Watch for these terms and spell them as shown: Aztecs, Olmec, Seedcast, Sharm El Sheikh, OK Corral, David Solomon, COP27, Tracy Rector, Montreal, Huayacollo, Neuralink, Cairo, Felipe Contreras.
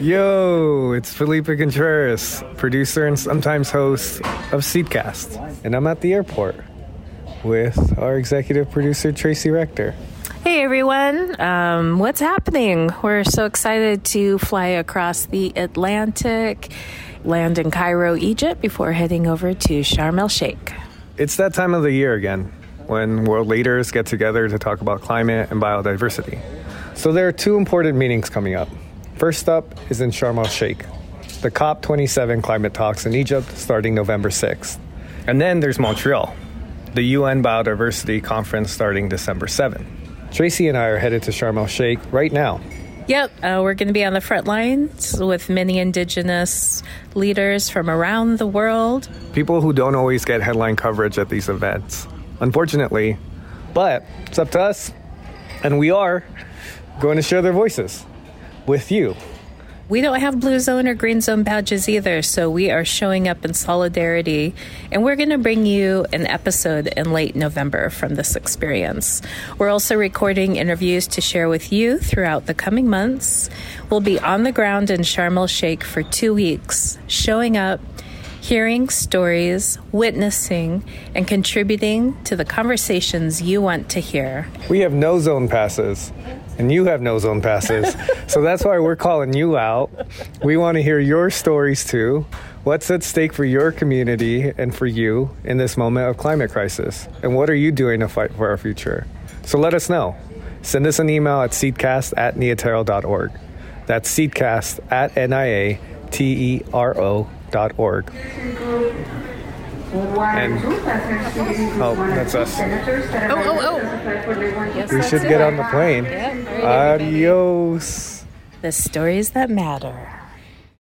Yo, it's Felipe Contreras, producer and sometimes host of Seedcast. And I'm at the airport with our executive producer, Tracy Rector. Hey, everyone. What's happening? We're so excited to fly across the Atlantic, land in Cairo, Egypt, before heading over to Sharm El Sheikh. It's that time of the year again, when world leaders get together to talk about climate and biodiversity. So there are two important meetings coming up. First up is in Sharm El Sheikh, the COP27 climate talks in Egypt starting November 6th. And then there's Montreal, the UN Biodiversity Conference starting December 7th. Tracy and I are headed to Sharm El Sheikh right now. Yep, we're going to be on the front lines with many indigenous leaders from around the world. People who don't always get headline coverage at these events, unfortunately. But it's up to us, and we are going to share their voices with you. We don't have blue zone or green zone badges either, so we are showing up in solidarity. And we're going to bring you an episode in late November from this experience. We're also recording interviews to share with you throughout the coming months. We'll be on the ground in Sharm El Sheikh for 2 weeks, showing up, hearing stories, witnessing, and contributing to the conversations you want to hear. We have no zone passes. And you have no zone passes. So that's why we're calling you out. We want to hear your stories too. What's at stake for your community and for you in this moment of climate crisis? And what are you doing to fight for our future? So let us know. Send us an email at seedcast@niatero.org. That's seedcast@niatero.org. And, oh, that's us. Oh. Yes, we should get on the plane. Yeah, adios. The stories that matter.